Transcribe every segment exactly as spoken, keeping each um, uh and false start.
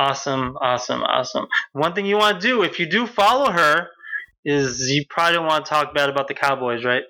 Awesome, awesome, awesome. One thing you want to do, if you do follow her, is you probably don't want to talk bad about the Cowboys, right?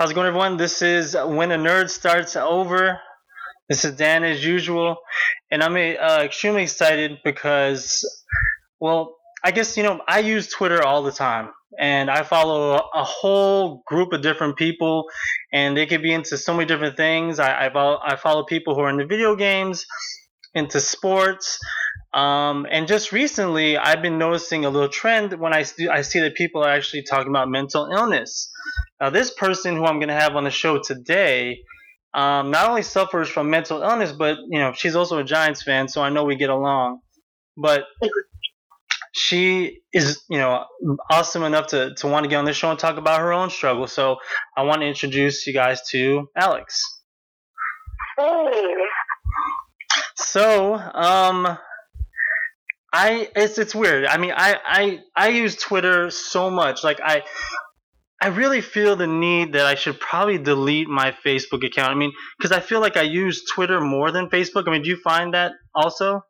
How's it going, everyone? This is When a Nerd Starts Over. This is Dan, as usual, and I'm uh, extremely excited because, well, I guess, you know, I use Twitter all the time, and I follow a whole group of different people, and they could be into so many different things. I, I, follow, I follow people who are into video games, into sports, um, and just recently, I've been noticing a little trend when I, I see that people are actually talking about mental illness. Now, this person who I'm going to have on the show today um, not only suffers from mental illness, but, you know, she's also a Giants fan, so I know we get along. But she is, you know, awesome enough to, to want to get on this show and talk about her own struggle. So I want to introduce you guys to Alex. Hey. So, um... I it's it's weird. I mean, I, I I use Twitter so much. Like I I really feel the need that I should probably delete my Facebook account. I mean, because I feel like I use Twitter more than Facebook. I mean, do you find that also?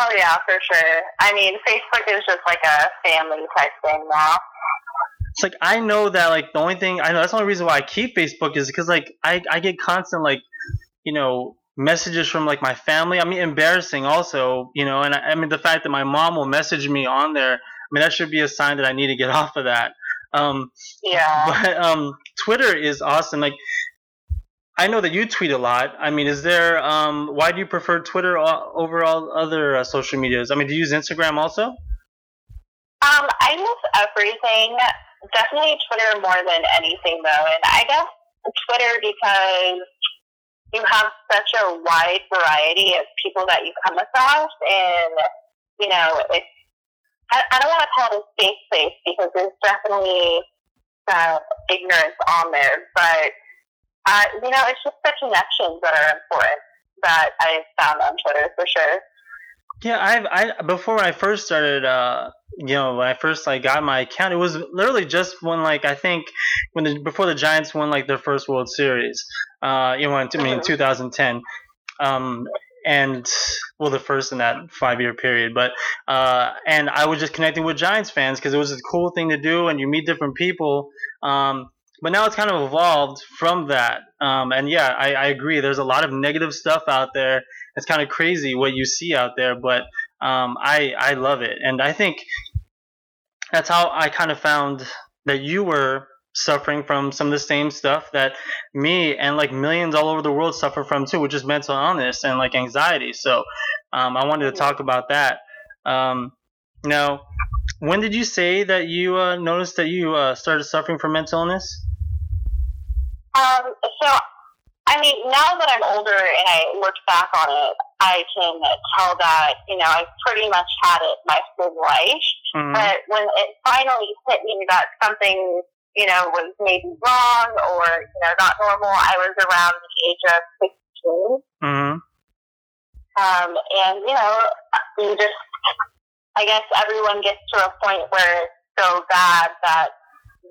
Oh yeah, for sure. I mean, Facebook is just like a family type thing now. It's like I know that like the only thing I know that's the only reason why I keep Facebook is because like I I get constant like you know. messages from like my family. I mean, embarrassing also, you know, and I, I mean the fact that my mom will message me on there, I mean that should be a sign that I need to get off of that. Um, yeah. But um, Twitter is awesome. Like, I know that you tweet a lot. I mean, is there? Um, why do you prefer Twitter over all other uh, social medias? I mean, do you use Instagram also? Um, I use everything. Definitely Twitter more than anything, though, and I guess Twitter because you have such a wide variety of people that you come across, and, you know, it's, I, I don't want to call it a safe place because there's definitely uh, ignorance on there, but, uh, you know, it's just the connections that are important that I found on Twitter for sure. Yeah, I've, I before I first started, uh, you know, when I first like got my account, it was literally just when like I think when the, before the Giants won like their first World Series, uh, you know, in, I mean, two thousand ten, um, and well, the first in that five year period, but uh, and I was just connecting with Giants fans because it was a cool thing to do, and you meet different people. Um, But now it's kind of evolved from that. Um, and yeah, I, I agree. There's a lot of negative stuff out there. It's kind of crazy what you see out there, but um, I, I love it. And I think that's how I kind of found that you were suffering from some of the same stuff that me and like millions all over the world suffer from too, which is mental illness and like anxiety. So um, I wanted to talk about that. Um, now, when did you say that you uh, noticed that you uh, started suffering from mental illness? Um, so, I mean, now that I'm older and I look back on it, I can tell that, you know, I've pretty much had it my whole life. Mm-hmm. But when it finally hit me that something, you know, was maybe wrong or, you know, not normal, I was around the age of sixteen. Mm-hmm. Um, and, you know, you just, I guess everyone gets to a point where it's so bad that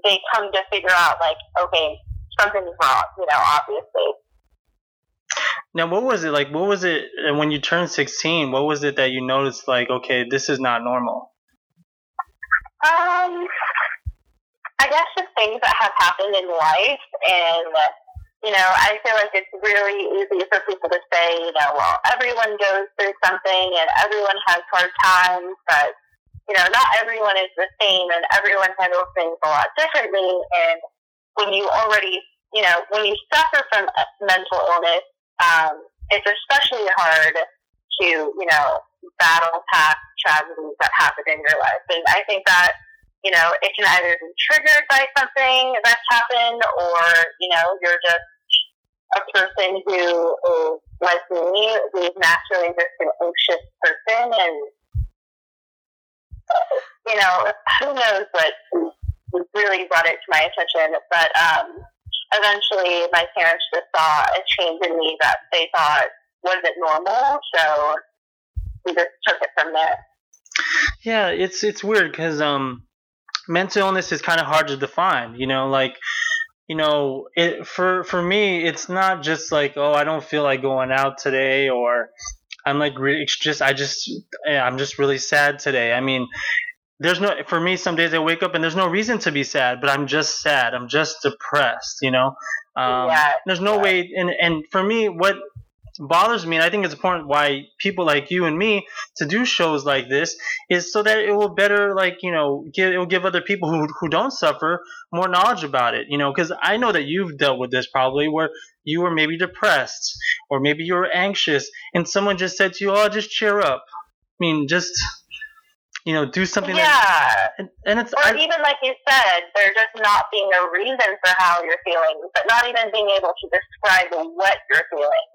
they come to figure out, like, okay, something's wrong, you know, obviously. Now, what was it like? What was it when you turned sixteen? What was it that you noticed, like, okay, this is not normal? Um, I guess just things that have happened in life, and you know, I feel like it's really easy for people to say, you know, well, everyone goes through something and everyone has hard times, but you know, not everyone is the same and everyone handles things a lot differently. And when you already, you know, when you suffer from mental illness, um, it's especially hard to, you know, battle past tragedies that happened in your life. And I think that, you know, it can either be triggered by something that's happened, or, you know, you're just a person who is, like me, who's naturally just an anxious person. And, you know, who knows what really brought it to my attention. But um, eventually my parents just saw a change in me that they thought wasn't normal. So we just took it from there. Yeah, it's it's weird because um, mental illness is kind of hard to define, you know, like, you know, it, for for me, it's not just like, oh, I don't feel like going out today, or I'm like, it's just, I just, I'm just really sad today. I mean, there's no, for me, some days I wake up and there's no reason to be sad, but I'm just sad. I'm just depressed, you know? Um, yeah. There's no yeah. way, and, and for me, what bothers me, and I think it's important why people like you and me to do shows like this, is so that it will better, like, you know, give, it will give other people who who don't suffer more knowledge about it, you know, because I know that you've dealt with this probably, where you were maybe depressed or maybe you were anxious and someone just said to you, oh, just cheer up. I mean, just, you know, do something. Yeah. That, and, and it's, or I, even like you said, there just not being a reason for how you're feeling, but not even being able to describe what you're feeling.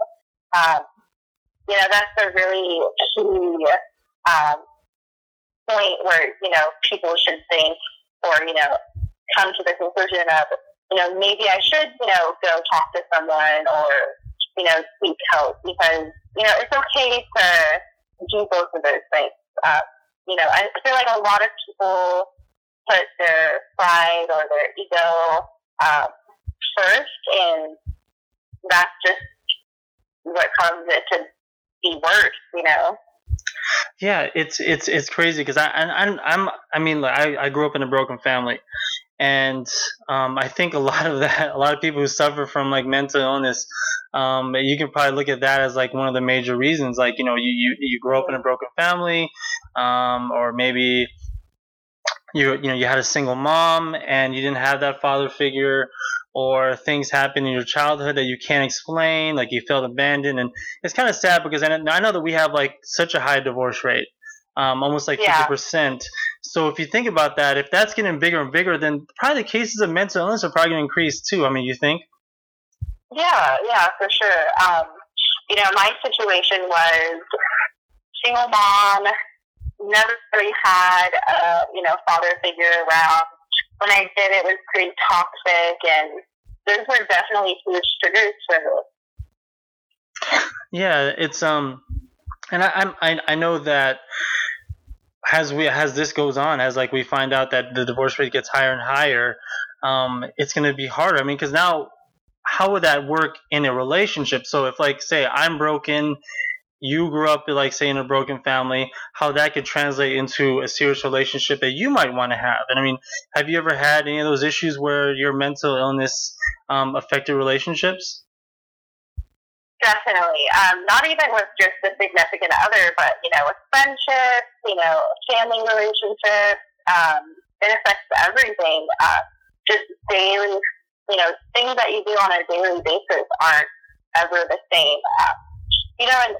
Um, you know, that's a really key um, point where, you know, people should think, or, you know, come to the conclusion of, you know, maybe I should, you know, go talk to someone, or, you know, seek help, because, you know, it's okay to do both of those things. Uh, you know, I feel like a lot of people put their pride or their ego um, first, and that's just what causes it to be worse, you know? Yeah, it's it's it's crazy because I I'm I'm I mean like I, I grew up in a broken family, and um, I think a lot of that a lot of people who suffer from like mental illness, um, you can probably look at that as like one of the major reasons. Like, you know, you you, you grow up in a broken family, um, or maybe you you know you had a single mom and you didn't have that father figure. Or things happen in your childhood that you can't explain, like you felt abandoned. And it's kind of sad because I know that we have like such a high divorce rate, um, almost like yeah. fifty percent. So if you think about that, if that's getting bigger and bigger, then probably the cases of mental illness are probably going to increase too. I mean, you think? Yeah, yeah, for sure. Um, you know, my situation was single mom, never really had a, you know, father figure around. When I did, it was pretty toxic, and those were definitely huge triggers for me. Yeah, it's um, and I I I know that as we as this goes on, as like we find out that the divorce rate gets higher and higher, um, it's going to be harder. I mean, because now, how would that work in a relationship? So if, like, say I'm broken. You grew up, like, say, in a broken family, how that could translate into a serious relationship that you might want to have. And, I mean, have you ever had any of those issues where your mental illness um, affected relationships? Definitely. Um, not even with just the significant other, but, you know, with friendships, you know, family relationships, um, it affects everything. Uh, just daily, you know, things that you do on a daily basis aren't ever the same. Uh, you know, and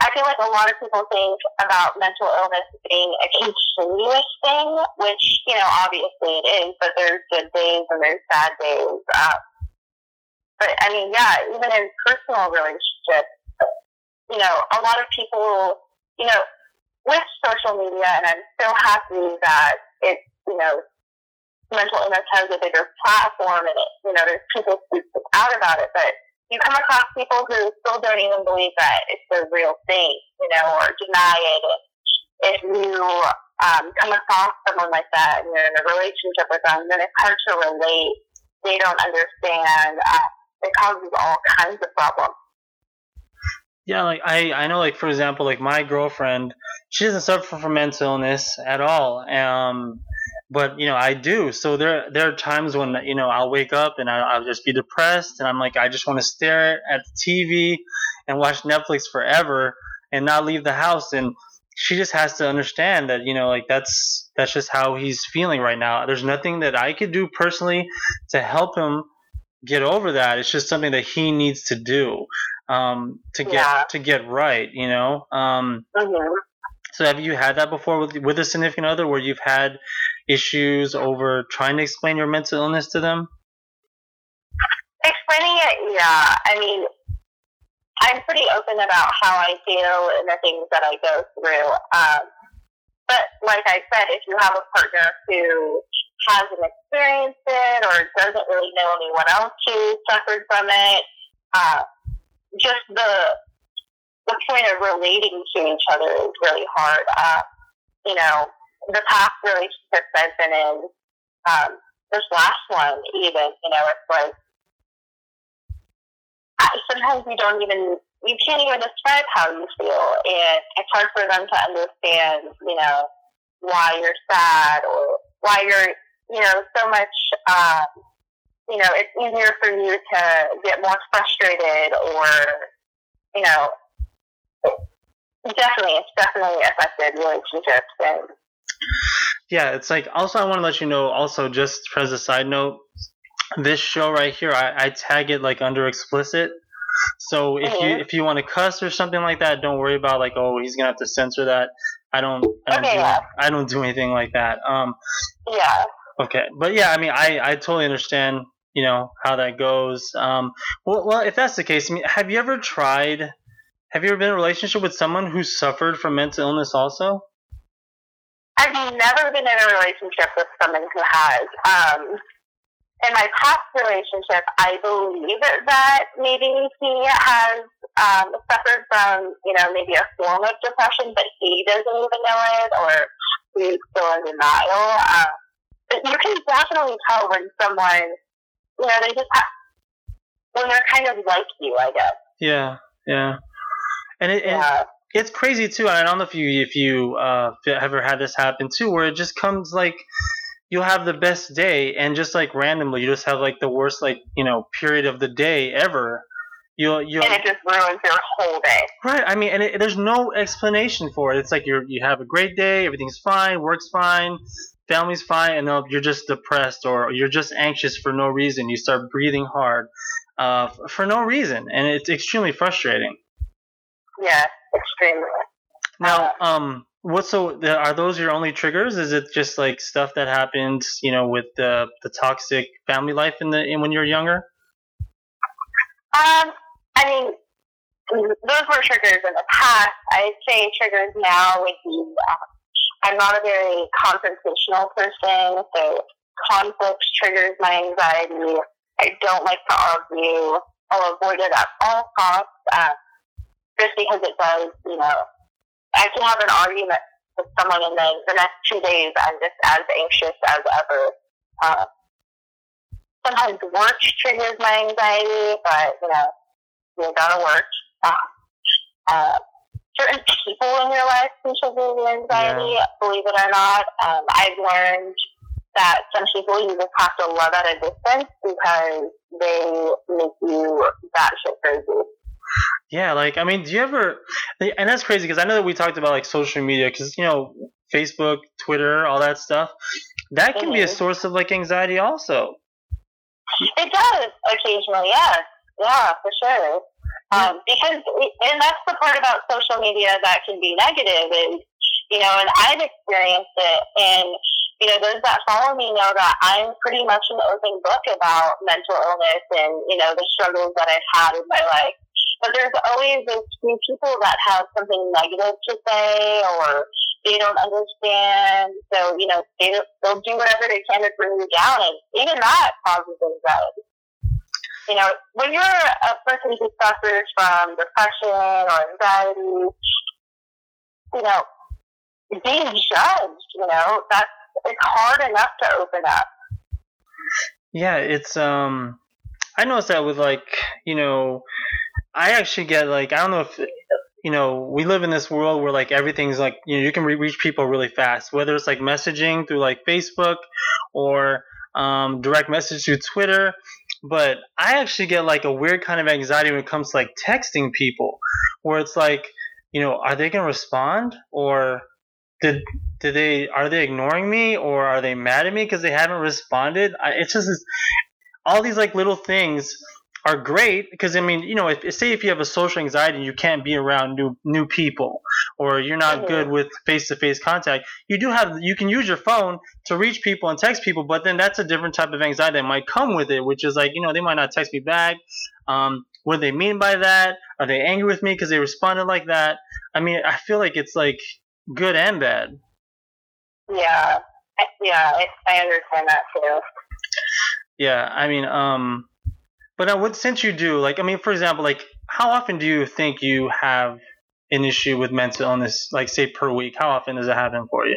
I feel like a lot of people think about mental illness being a continuous thing, which, you know, obviously it is, but there's good days and there's bad days. Um, but, I mean, yeah, even in personal relationships, you know, a lot of people, you know, with social media, and I'm so happy that it's, you know, mental illness has a bigger platform, and, it, you know, there's people speaking out about it, but you come across people who still don't even believe that it's a real thing, you know, or deny it. If you um, come across someone like that and you're in a relationship with them, then it's hard to relate. They don't understand. Uh, it causes all kinds of problems. Yeah, like I, I know, like, for example, like my girlfriend, she doesn't suffer from mental illness at all. Um, But, you know, I do. So there there are times when, you know, I'll wake up and I, I'll just be depressed. And I'm like, I just want to stare at the T V and watch Netflix forever and not leave the house. And she just has to understand that, you know, like that's that's just how he's feeling right now. There's nothing that I could do personally to help him get over that. It's just something that he needs to do um, to get yeah. to get right, you know. Um, mm-hmm. So have you had that before with with a significant other where you've had issues over trying to explain your mental illness to them? Explaining it, yeah. I mean, I'm pretty open about how I feel and the things that I go through. Um, but like I said, if you have a partner who hasn't experienced it or doesn't really know anyone else who suffered from it, uh, just the the point of relating to each other is really hard. Uh, you know, the past relationships I've been in, um, this last one even, you know, it's like, sometimes you don't even, you can't even describe how you feel, and it's hard for them to understand, you know, why you're sad or why you're, you know, so much, uh, you know, it's easier for you to get more frustrated or, you know, definitely, it's definitely affected relationships. And yeah, it's like, also I want to let you know, also just as a side note, this show right here, I, I tag it like under explicit. So if mm-hmm. you if you want to cuss or something like that, don't worry about like, oh, he's gonna have to censor that. I don't. I don't, okay, do, yeah. I don't do anything like that. Um, yeah. Okay, but yeah, I mean, I, I totally understand, you know, how that goes. Um, well, well, if that's the case, I mean, have you ever tried? Have you ever been in a relationship with someone who suffered from mental illness also? I've never been in a relationship with someone who has. Um. In my past relationship, I believe that maybe he has um, suffered from, you know, maybe a form of depression, but he doesn't even know it, or he's still in denial. Uh, but you can definitely tell when someone, you know, they just have, when they're kind of like you, I guess. Yeah, yeah. And it, yeah. And it's crazy, too. I don't know if you, if you uh, ever had this happen, too, where it just comes like... You'll have the best day, and just like randomly, you just have like the worst, like, you know, period of the day ever. You'll, you'll, and it just ruins your whole day. Right. I mean, and it, there's no explanation for it. It's like you're you have a great day, everything's fine, work's fine, family's fine, and you're just depressed or you're just anxious for no reason. You start breathing hard uh, for no reason, and it's extremely frustrating. Yeah, extremely. Now, um. What so are those your only triggers? Is it just like stuff that happens, you know, with the the toxic family life in the in when you're younger? Um, I mean, those were triggers in the past. I'd say triggers now would be uh, I'm not a very confrontational person, so conflict triggers my anxiety. I don't like to argue. I'll avoid it at all costs, uh, just because it does, you know. I can have an argument with someone, and then the next two days, I'm just as anxious as ever. Uh, sometimes work triggers my anxiety, but, you know, you gotta work. Uh, uh, certain people in your life can trigger your anxiety, yeah. Believe it or not. Um, I've learned that some people you just have to love at a distance because they make you that shit crazy. Yeah, like, I mean, do you ever, and that's crazy because I know that we talked about like social media because, you know, Facebook, Twitter, all that stuff, that can mm-hmm. be a source of like anxiety also. It does occasionally, yeah. Yeah, for sure. Mm-hmm. Um, because, and that's the part about social media that can be negative is, you know, and I've experienced it, and, you know, those that follow me know that I'm pretty much an open book about mental illness and, you know, the struggles that I've had in my life. But there's always those few people that have something negative to say, or they don't understand. So, you know, they don't, they'll do whatever they can to bring you down, and even that causes anxiety. You know, when you're a person who suffers from depression or anxiety, you know, being judged, you know, that's it's hard enough to open up. Yeah, it's um, I noticed that with like, you know. I actually get like, I don't know if, you know, we live in this world where like everything's like, you know, you can reach people really fast, whether it's like messaging through like Facebook or um, direct message through Twitter. But I actually get like a weird kind of anxiety when it comes to like texting people where it's like, you know, are they going to respond, or did did they are they ignoring me, or are they mad at me because they haven't responded? I, it's just it's, all these like little things are great because, I mean, you know, if, say if you have a social anxiety and you can't be around new new people, or you're not mm-hmm. good with face-to-face contact, you do have you can use your phone to reach people and text people, but then that's a different type of anxiety that might come with it, which is like, you know, they might not text me back. Um, what do they mean by that? Are they angry with me because they responded like that? I mean, I feel like it's like good and bad. Yeah. Yeah, I, I understand that too. Yeah, I mean, um... But I would, since you do, like, I mean, for example, like, how often do you think you have an issue with mental illness, like, say, per week? How often does it happen for you?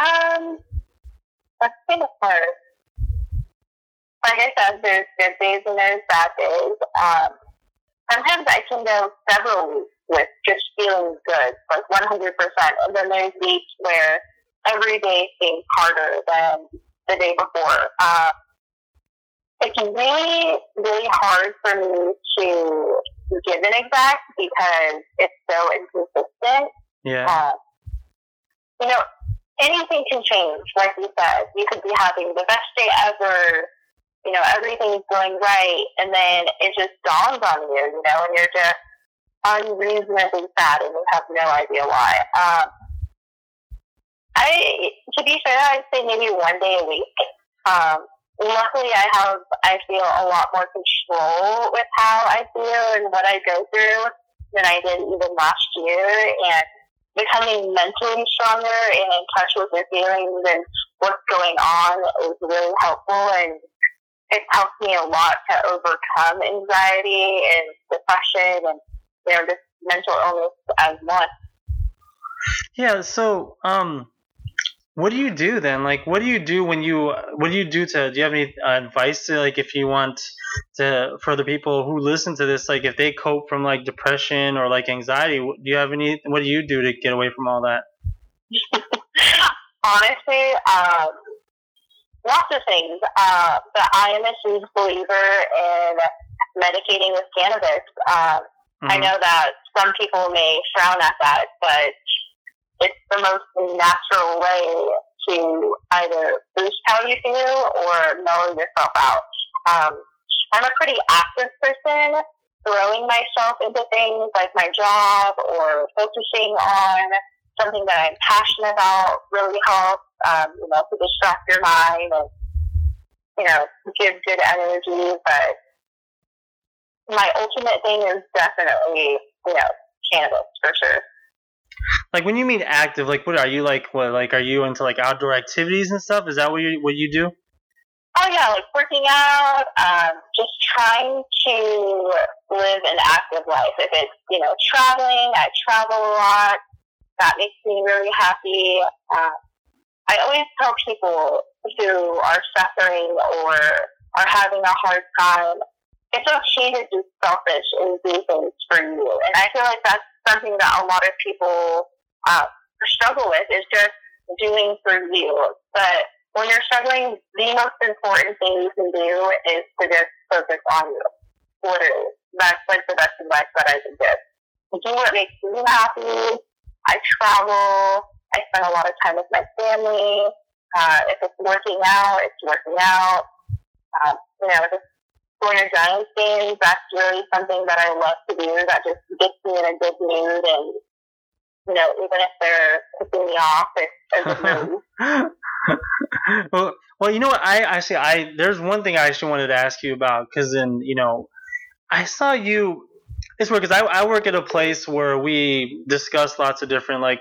Um, that's kind of hard. Like I said, there's good days and there's bad days. Um, sometimes I can go several weeks with just feeling good, like one hundred percent. And then there's weeks where every day seems harder than the day before. Um, It's really, really hard for me to give an exact because it's so inconsistent. Yeah. Uh, you know, anything can change, like you said. You could be having the best day ever, you know, everything's going right, and then it just dawns on you, you know, and you're just unreasonably sad and you have no idea why. Um, I, to be fair, I'd say maybe one day a week. Um, Luckily, I have, I feel a lot more control with how I feel and what I go through than I did even last year. And becoming mentally stronger and in touch with your feelings and what's going on is really helpful. And it helps me a lot to overcome anxiety and depression and, you know, just mental illness as one. Yeah, so, um... what do you do then? Like, what do you do when you, what do you do to, do you have any advice to, like, if you want to, for the people who listen to this, like, if they cope from, like, depression or, like, anxiety, do you have any, what do you do to get away from all that? Honestly, um, lots of things. Uh, but I am a huge believer in medicating with cannabis. Um, mm-hmm. I know that some people may frown at that, but it's the most natural way to either boost how you feel or mellow yourself out. Um, I'm a pretty active person, throwing myself into things like my job or focusing on something that I'm passionate about really helps, um, you know, to distract your mind and, you know, give good energy. But my ultimate thing is definitely, you know, cannabis for sure. Like, when you mean active, like, what are you, like, what, like, are you into, like, outdoor activities and stuff? Is that what you, what you do? Oh, yeah, like, working out, um, just trying to live an active life. If it's, you know, traveling, I travel a lot. That makes me really happy. Um, I always tell people who are suffering or are having a hard time, it's okay to be selfish and do things for you. And I feel like that's something that a lot of people uh, struggle with, is just doing for you. But when you're struggling, the most important thing you can do is to just focus on you. Literally. That's like the best advice that I can give. Do what makes you happy. I travel. I spend a lot of time with my family. Uh, if it's working out, it's working out. Uh, you know, just going to Giants games, that's really something that I love to do. That just gets me in a good mood, and, you know, even if they're picking me off, it's a good mood. well, well, you know what? I actually, I there's one thing I actually wanted to ask you about, because then, you know, I saw you. It's weird because I I work at a place where we discuss lots of different, like,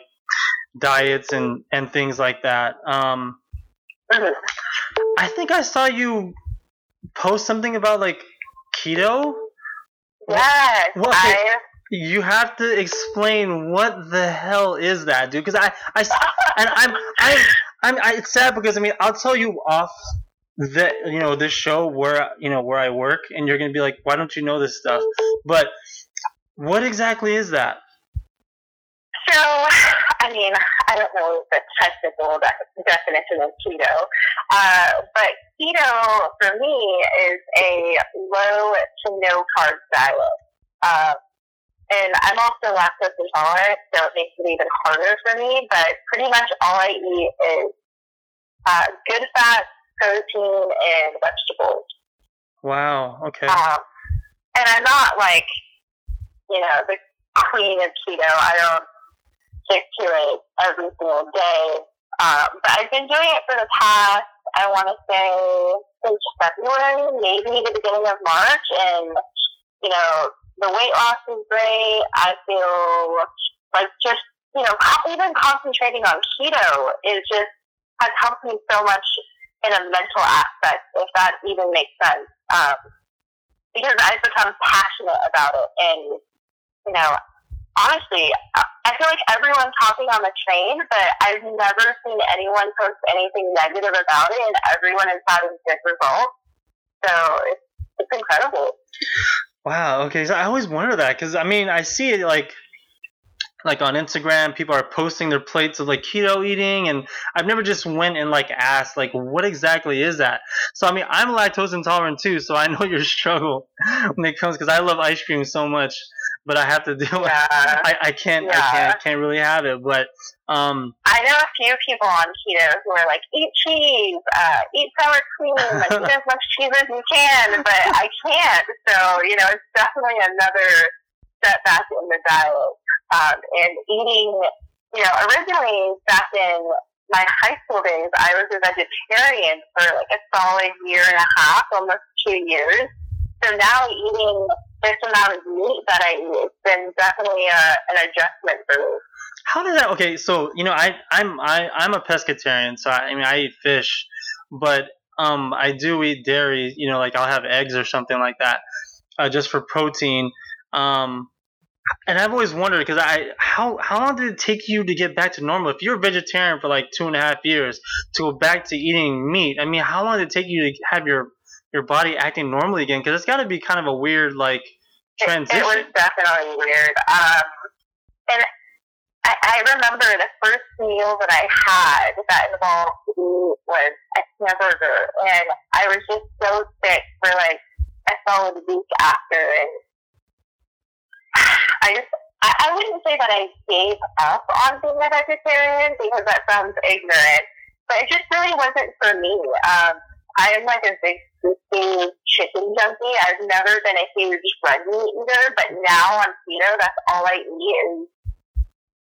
diets and and things like that. Um, I think I saw you post something about, like, keto? Yes. What, what, I, you have to explain what the hell is that, dude? Because I, I, and I'm, I'm, I'm, I, it's sad because, I mean, I'll tell you off the, you know, this show where, you know, where I work, and you're going to be like, why don't you know this stuff? But what exactly is that? So, I mean, I don't know the technical definition of keto, uh, but keto for me is a low to no carb diet. Uh, And I'm also lactose intolerant, so it makes it even harder for me. But pretty much all I eat is uh, good fats, protein, and vegetables. Wow, okay. Um, and I'm not, like, you know, the queen of keto. I don't stick to it every single day. Um, but I've been doing it for the past, I want to say, since February, maybe the beginning of March. And, you know, the weight loss is great. I feel like just, you know, even concentrating on keto is just, has helped me so much in a mental aspect, if that even makes sense. Um, because I've become passionate about it. And, you know, honestly, I feel like everyone's hopping on the train, but I've never seen anyone post anything negative about it, and everyone is having good results. So it's, it's incredible. Wow. Okay. So I always wonder that, because I mean, I see it like, like on Instagram, people are posting their plates of like keto eating, and I've never just went and like asked like, what exactly is that? So I mean, I'm lactose intolerant too, so I know your struggle when it comes, because I love ice cream so much, but I have to do it. Yeah. I, I can't. Yeah. I can't. I can't really have it. But um, I know a few people on keto who are like, eat cheese, uh, eat sour cream, like eat as much cheese as you can. But I can't. So you know, it's definitely another setback in the diet. Um, and eating, you know, originally back in my high school days, I was a vegetarian for like a solid year and a half, almost two years. So now eating this amount of meat that I eat, it's been definitely a, an adjustment for me. How did that? Okay, so you know, I I'm I, I'm a pescatarian, so I, I mean I eat fish, but um I do eat dairy. You know, like I'll have eggs or something like that, uh, just for protein. Um, and I've always wondered because I how how long did it take you to get back to normal? If you're a vegetarian for like two and a half years to go back to eating meat, I mean, how long did it take you to have your your body acting normally again? Because it's got to be kind of a weird, like, transition. It, it was definitely weird. Um, and I, I remember the first meal that I had that involved meat was a hamburger, and I was just so sick for, like, a solid week after, and I just, I, I wouldn't say that I gave up on being a vegetarian, because that sounds ignorant, but it just really wasn't for me. Um, I'm, like, a big huge chicken junkie. I've never been a huge red meat eater, but now on keto, that's all I eat is,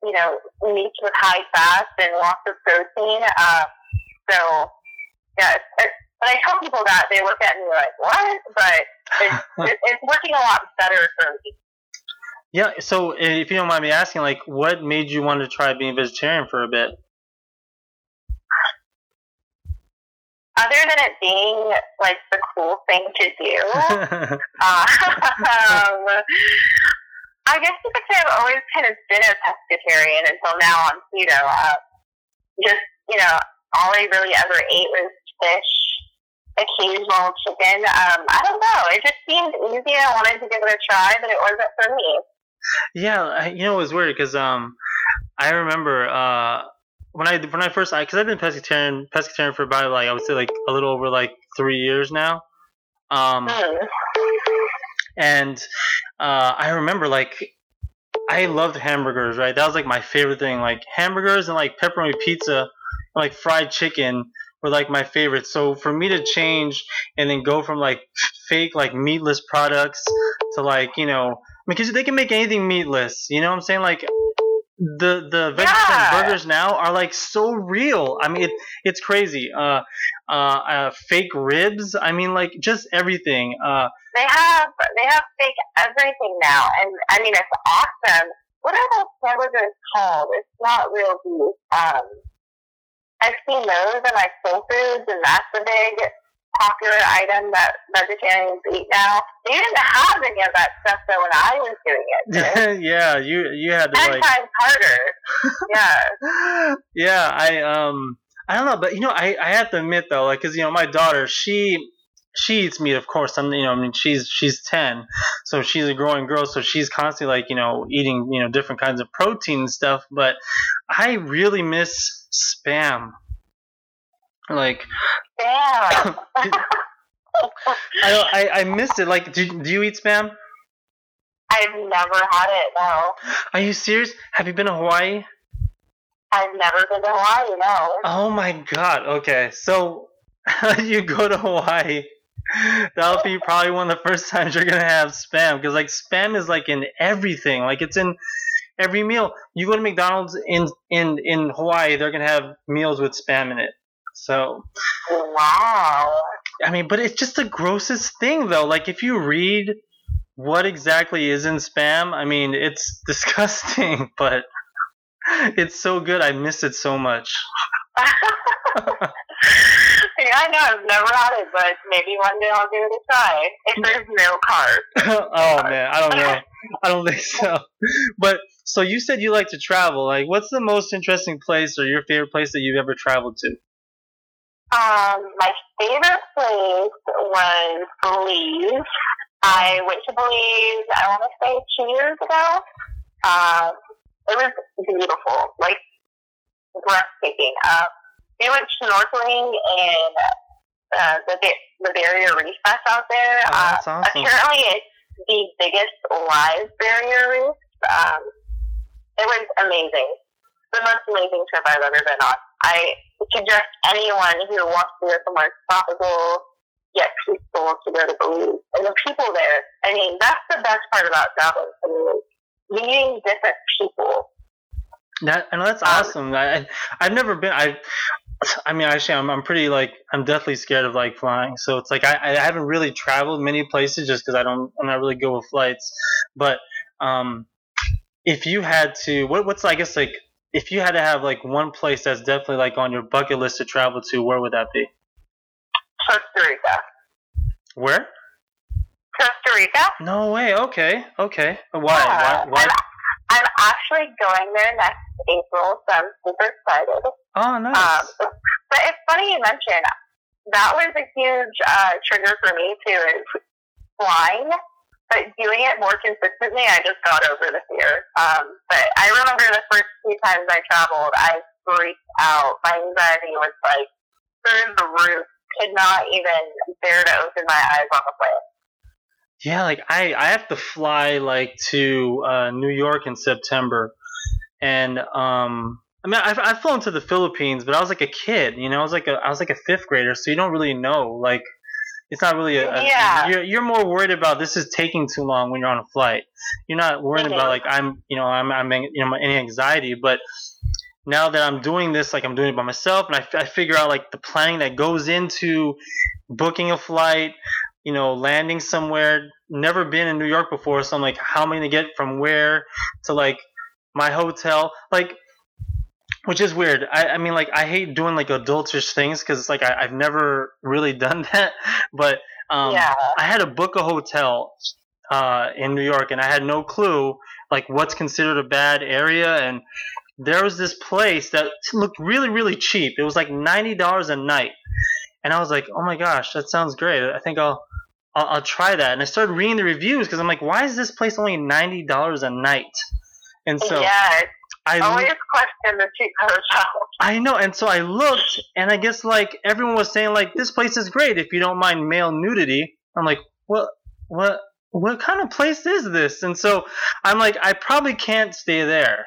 you know, meats with high fats and lots of protein. Um, so, yeah, when I tell people that, they look at me like, what? But it's, it's working a lot better for me. Yeah, so if you don't mind me asking, like, what made you want to try being vegetarian for a bit? Other than it being, like, the cool thing to do, uh, um, I guess you could say I've always kind of been a pescatarian until now on keto. Uh, just, you know, all I really ever ate was fish, occasional chicken. Um, I don't know. It just seemed easy. I wanted to give it a try, but it wasn't for me. Yeah, you know, it was weird because um, I remember... Uh, When I when I first I because I've been pescatarian pescatarian for about like I would say like a little over like three years now, um, and uh, I remember like I loved hamburgers, right? That was like my favorite thing, like hamburgers and like pepperoni pizza, and, like fried chicken were like my favorite. So for me to change and then go from like fake like meatless products to like, you know, because they can make anything meatless, you know what I'm saying, like. The the vegetarian yeah. burgers now are like so real. I mean, it, it's crazy. Uh, uh, uh, fake ribs. I mean, like just everything. Uh, they have they have fake everything now, and I mean it's awesome. What are those hamburgers called? It's not real beef. Um, I've seen those in like Whole Foods, and that's the big popular item that vegetarians eat now. They didn't have any of that stuff though when I was doing it. yeah, you you had to ten like times harder. Yeah. yeah, I um I don't know, but you know, I, I have to admit though, like, cause you know, my daughter, she she eats meat, of course. I'm, you know, I mean, she's she's ten, so she's a growing girl, so she's constantly like, you know, eating, you know, different kinds of protein and stuff. But I really miss Spam. Like, yeah. I, I I missed it. Like, do do you eat Spam? I've never had it, no. Are you serious? Have you been to Hawaii? I've never been to Hawaii, no. Oh my god, okay. So, you go to Hawaii, that'll be probably one of the first times you're going to have Spam. Because, like, Spam is, like, in everything. Like, it's in every meal. You go to McDonald's in, in, in Hawaii, they're going to have meals with Spam in it. So. Wow. I mean, but it's just the grossest thing, though. Like, if you read what exactly is in Spam, I mean, it's disgusting, but it's so good. I miss it so much. Yeah, I know. I've never had it, but maybe one day I'll give it a try. If there's no carbs. Oh, man. I don't know. I don't think so. But, so you said you like to travel. Like, what's the most interesting place or your favorite place that you've ever traveled to? Um, my favorite place was Belize. I went to Belize, I want to say, two years ago. Um, it was beautiful. Like, breathtaking. Uh, we went snorkeling in uh, the the barrier reef that's out there. Oh, that's uh, awesome. Apparently, it's the biggest live barrier reef. Um, it was amazing. The most amazing trip I've ever been on. I suggest anyone who wants to go somewhere tropical yet peaceful to go to Belize. And the people there. I mean, that's the best part about traveling. I mean, meeting different people. That and that's um, awesome. I I've never been. I. I mean, actually, I'm, I'm pretty, like, I'm deathly scared of, like, flying. So it's like I, I haven't really traveled many places just because I don't, I'm not really good with flights. But um, if you had to, what, what's, I guess, like, if you had to have, like, one place that's definitely, like, on your bucket list to travel to, where would that be? Costa Rica. Where? Costa Rica. No way. Okay. Okay. Why? Yeah. Why? Why? I'm actually going there next April, so I'm super excited. Oh, nice. Um, but it's funny you mentioned, that was a huge uh, trigger for me, too, is flying. But doing it more consistently, I just got over this year. Um, but I remember the first few times I traveled, I freaked out. My anxiety was, like, through the roof. Could not even bear to open my eyes on the plane. Yeah, like, I, I have to fly, like, to uh, New York in September. And, um, I mean, I've, I've flown to the Philippines, but I was, like, a kid, you know? I was, like, a, I was like a fifth grader, so you don't really know. Like, it's not really a... a yeah. You're, you're more worried about this is taking too long when you're on a flight. You're not worried mm-hmm. about, like, I'm, you know, I'm, I'm, you know, any anxiety. But now that I'm doing this, like, I'm doing it by myself, and I, I figure out, like, the planning that goes into booking a flight, you know, landing somewhere, never been in New York before, so I'm like, how am I going to get from where to, like, my hotel? Like, which is weird. I, I mean, like, I hate doing, like, adultish things because it's like I, I've never really done that. But um, yeah. I had to book a hotel uh, in New York, and I had no clue, like, what's considered a bad area. And there was this place that looked really, really cheap. It was like ninety dollars a night. And I was like, oh, my gosh, that sounds great. I think I'll I'll, I'll try that. And I started reading the reviews because I'm like, why is this place only ninety dollars a night? And so yes. I always lo- question the cheap hotel. I know. And so I looked, and I guess, like, everyone was saying, like, this place is great if you don't mind male nudity. I'm like, what what what kind of place is this? And so I'm like, I probably can't stay there.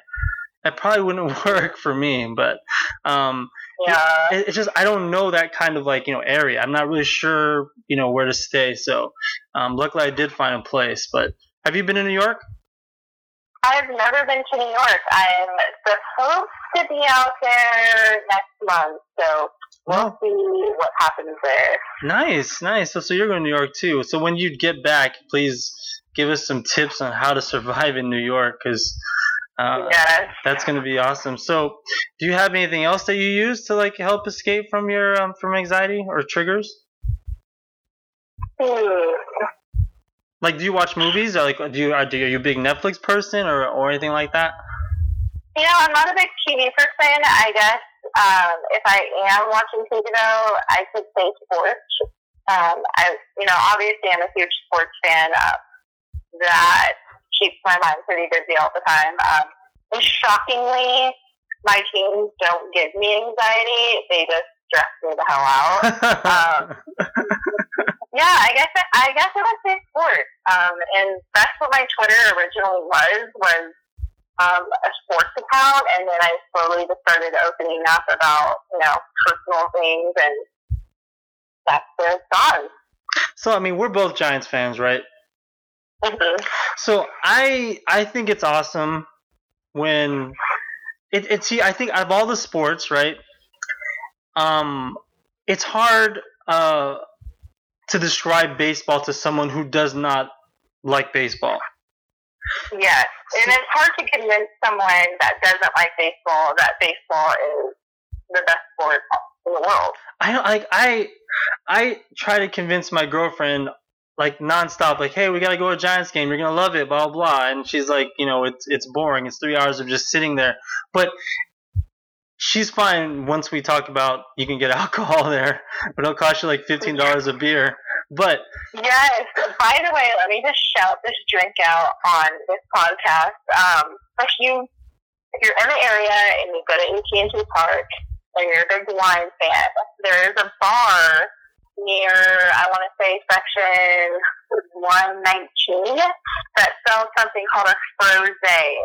That probably wouldn't work for me, but um, yeah. it, it's just I don't know that kind of, like, you know, area. I'm not really sure, you know, where to stay. So um, luckily I did find a place. But have you been to New York? I've never been to New York. I'm supposed to be out there next month, so we'll, we'll see what happens there. Nice, nice. So, so you're going to New York too. So when you get back, please give us some tips on how to survive in New York, because Uh, yes. That's going to be awesome. So, do you have anything else that you use to, like, help escape from your um, from anxiety or triggers? Mm. Like, do you watch movies? Or, like, do you are, do you, are you a big Netflix person or or anything like that? You know, I'm not a big T V person. I guess um, if I am watching T V, though, I could say sports. Um, I, you know, obviously, I'm a huge sports fan. Uh, that. Keeps my mind pretty busy all the time. Um, and shockingly, my teams don't give me anxiety. They just stress me the hell out. um, yeah, I guess I, I guess I would say sport. Um, and that's what my Twitter originally was, was um, a sports account. And then I slowly just started opening up about, you know, personal things, and that's where it's gone. So, I mean, we're both Giants fans, right? Mm-hmm. So I I think it's awesome when it, it's I think out of all the sports, right? Um, it's hard uh to describe baseball to someone who does not like baseball. Yes, and it's hard to convince someone that doesn't like baseball that baseball is the best sport in the world. I don't like I I try to convince my girlfriend, like, nonstop, like, hey, we got to go to a Giants game. You're going to love it, blah, blah. And she's like, you know, it's it's boring. It's three hours of just sitting there. But she's fine once we talk about you can get alcohol there, but it'll cost you, like, fifteen dollars a beer. But yes. By the way, let me just shout this drink out on this podcast. Um, if, you, if you're in the area and you go to A T and T Park and you're a big wine fan, there is a bar near, I want to say, section one nineteen, that sells something called a Frosé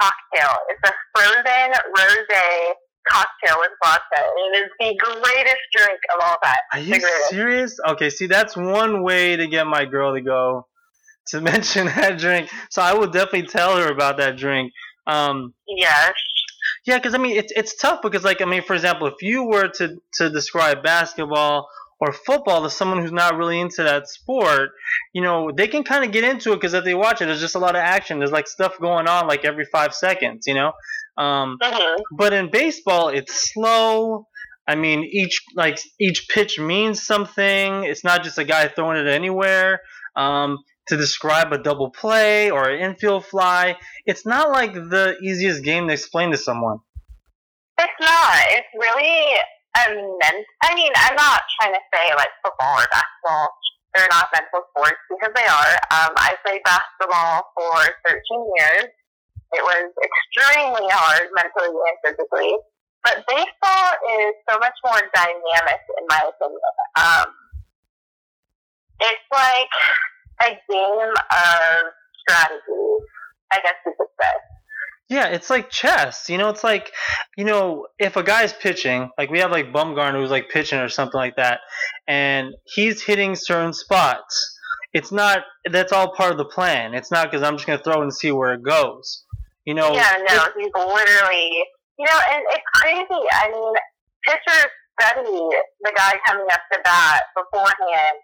cocktail. It's a frozen rosé cocktail with vodka, and it is the greatest drink of all time. Are you serious? Okay, see, that's one way to get my girl to go, to mention that drink. So I will definitely tell her about that drink. Um, yes. Yeah, because, I mean, it's it's tough because, like, I mean, for example, if you were to, to describe basketball or football to someone who's not really into that sport, you know, they can kind of get into it because if they watch it, there's just a lot of action. There's, like, stuff going on, like, every five seconds, you know? Um, mm-hmm. But in baseball, it's slow. I mean, each like each pitch means something. It's not just a guy throwing it anywhere. Um, to describe a double play or an infield fly, it's not, like, the easiest game to explain to someone. It's not. It's really... Um, I mean, I'm not trying to say, like, football or basketball, they're not mental sports, because they are. Um, I played basketball for thirteen years. It was extremely hard mentally and physically. But baseball is so much more dynamic, in my opinion. Um, it's like a game of strategy, I guess you could say. Yeah, it's like chess, you know, it's like, you know, if a guy's pitching, like we have like Bumgarner who's like pitching or something like that, and he's hitting certain spots, it's not, that's all part of the plan. It's not because I'm just going to throw and see where it goes, you know. Yeah, no, he's literally, you know, and it's crazy. I mean, pitchers study the guy coming up to bat beforehand,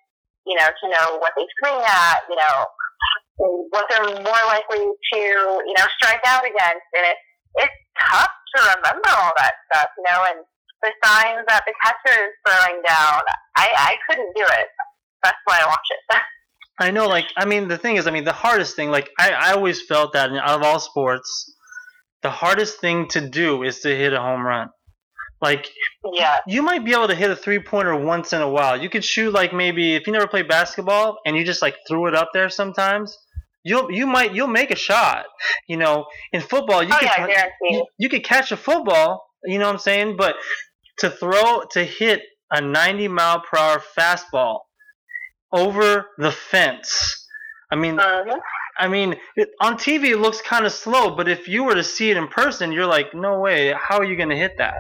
you know, to know what they swing at, you know, what they're more likely to, you know, strike out against. And it, it's tough to remember all that stuff, you know, and the signs that the catcher is throwing down, I, I couldn't do it. That's why I watch it. I know, like, I mean, the thing is, I mean, the hardest thing, like, I, I always felt that out of all sports, the hardest thing to do is to hit a home run. Like, yeah. You might be able to hit a three-pointer once in a while. You could shoot, like, maybe if you never played basketball and you just, like, threw it up there sometimes, you'll you might you'll make a shot. You know, in football, you oh, could yeah, you, you could catch a football. You know what I'm saying? But to throw to hit a ninety mile per hour fastball over the fence. I mean, uh-huh. I mean, it, on T V it looks kind of slow, but if you were to see it in person, you're like, no way. How are you going to hit that?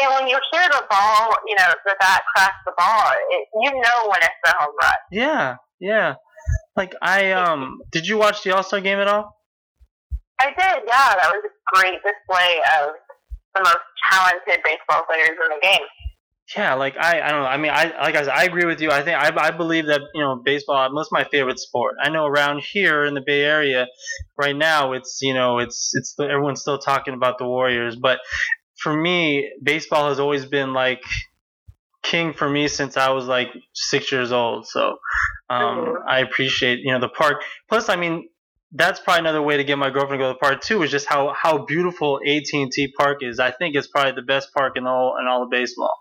And when you hear the ball, you know, the bat cracks the ball, it, you know when it's the home run. Yeah, yeah. Like, I, um, did you watch the All-Star game at all? I did, yeah. That was a great display of the most talented baseball players in the game. Yeah, like, I, I don't know. I mean, I like I said, I agree with you. I think, I, I believe that, you know, baseball, most my favorite sport. I know around here in the Bay Area right now, it's, you know, it's, it's, everyone's still talking about the Warriors, but for me, baseball has always been, like, king for me since I was, like, six years old. So um, mm-hmm. I appreciate, you know, the park. Plus, I mean, that's probably another way to get my girlfriend to go to the park, too, is just how, how beautiful A T and T Park is. I think it's probably the best park in all in all of baseball.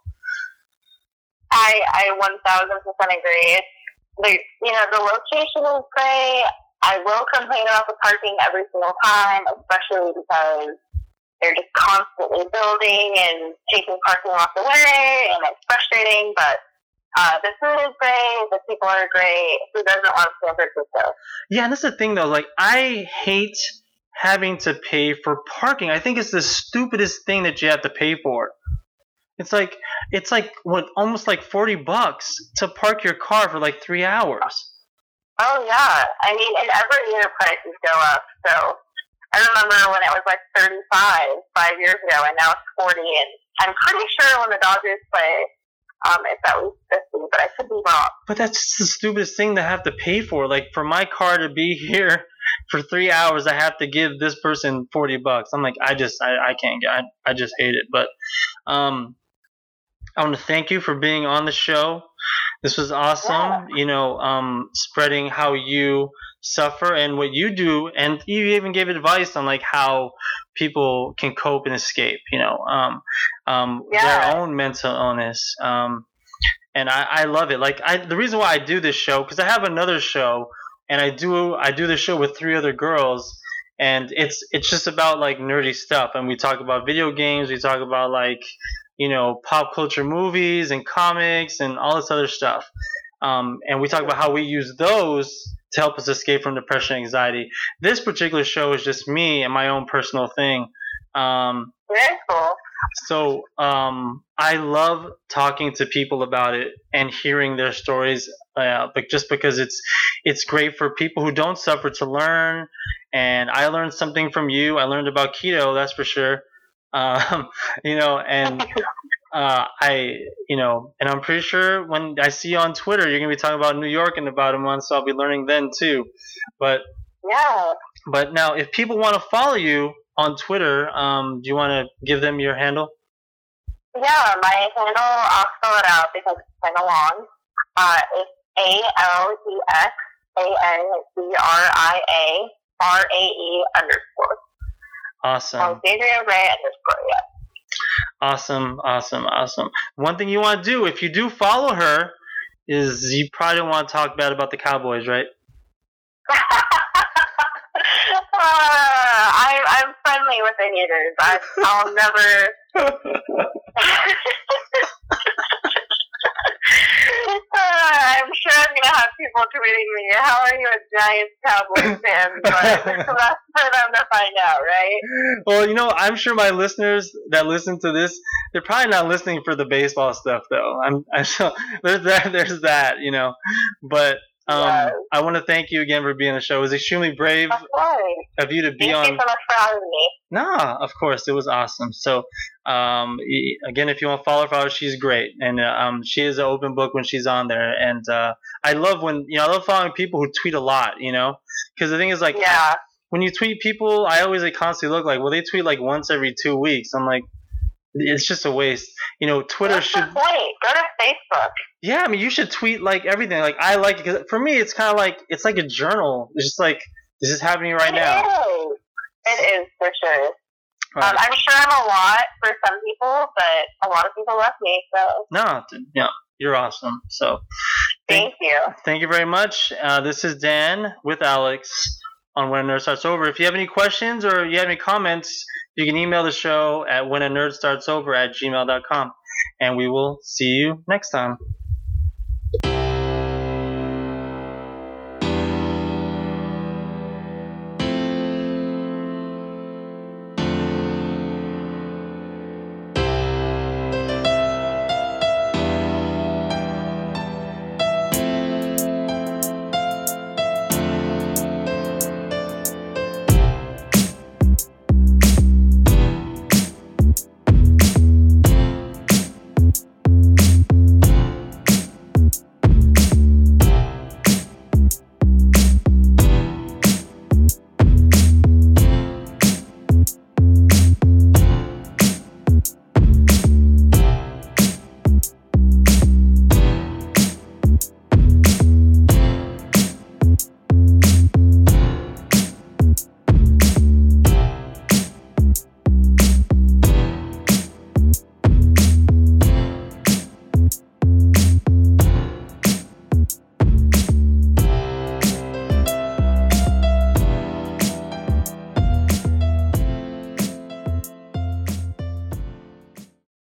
I, I one thousand percent agree. The, you know, the location is great. I will complain about the parking every single time, especially because they're just constantly building and taking parking lots away, and it's frustrating, but uh, the food is great, the people are great, who doesn't want to feel good yourself? Yeah, and that's the thing, though. Like, I hate having to pay for parking. I think it's the stupidest thing that you have to pay for. It's like it's like what almost like forty bucks to park your car for like three hours. Oh yeah, I mean, and every year prices go up. So I remember when it was like thirty-five five years ago, and now it's forty. And I'm pretty sure when the Dodgers play, um, it's at least fifty. But I could be wrong. But that's just the stupidest thing to have to pay for. Like, for my car to be here for three hours, I have to give this person forty bucks. I'm like, I just, I, I can't. I, I just hate it. But, um. I want to thank you for being on the show. This was awesome. Yeah. You know, um, spreading how you suffer and what you do, and you even gave advice on like how people can cope and escape. You know, um, um, yeah. their own mental illness. Um, and I, I love it. Like, I, the reason why I do this show, because I have another show, and I do I do this show with three other girls, and it's it's just about like nerdy stuff, and we talk about video games, we talk about like, you know, pop culture movies and comics and all this other stuff. Um, and we talk about how we use those to help us escape from depression and anxiety. This particular show is just me and my own personal thing. Um, Very cool. So um, I love talking to people about it and hearing their stories, uh, but just because it's it's great for people who don't suffer to learn. And I learned something from you. I learned about keto, that's for sure. Um, you know, and uh, I, you know, and I'm pretty sure when I see you on Twitter, you're going to be talking about New York in about a month, so I'll be learning then too. But yeah. But now, if people want to follow you on Twitter, um, do you want to give them your handle? Yeah, my handle, I'll spell it out because it's kind of long. Uh, it's A L D X A N D R I A R A E underscore. Awesome. Oh, Adrian Ray underscore, yeah. Awesome, awesome, awesome. One thing you want to do, if you do follow her, is you probably don't want to talk bad about the Cowboys, right? uh, I, I'm friendly with the haters. I, I'll never... I'm sure I'm going to have people tweeting me, how are you a Giants Cowboys fan? But that's for them to find out, right? Well, you know, I'm sure my listeners that listen to this, they're probably not listening for the baseball stuff, though. I'm, I'm so, there's, that, there's that, you know. But um, yes. I want to thank you again for being on the show. It was extremely brave of you to be thank on. Thank you so much for having me. Nah, of course. It was awesome. So, um, again, if you want to follow her, follow her. She's great. And uh, um, she is an open book when she's on there. And uh, I love when, you know, I love following people who tweet a lot, you know, because the thing is, like, yeah. when you tweet people, I always like constantly look like, well, they tweet like once every two weeks. I'm like, it's just a waste. You know, Twitter What's should. The point? Go to Facebook. Yeah, I mean, you should tweet like everything. Like, I like it because for me, it's kind of like it's like a journal. It's just like this is happening right it now. Is. It is for sure. Right. Um, I'm sure I'm a lot for some people, but a lot of people love me. So no, no, you're awesome. So thank, thank you, thank you very much. Uh, this is Dan with Alex on When a Nerd Starts Over. If you have any questions or you have any comments, you can email the show at whenanerd starts over at gmail dot com, and we will see you next time.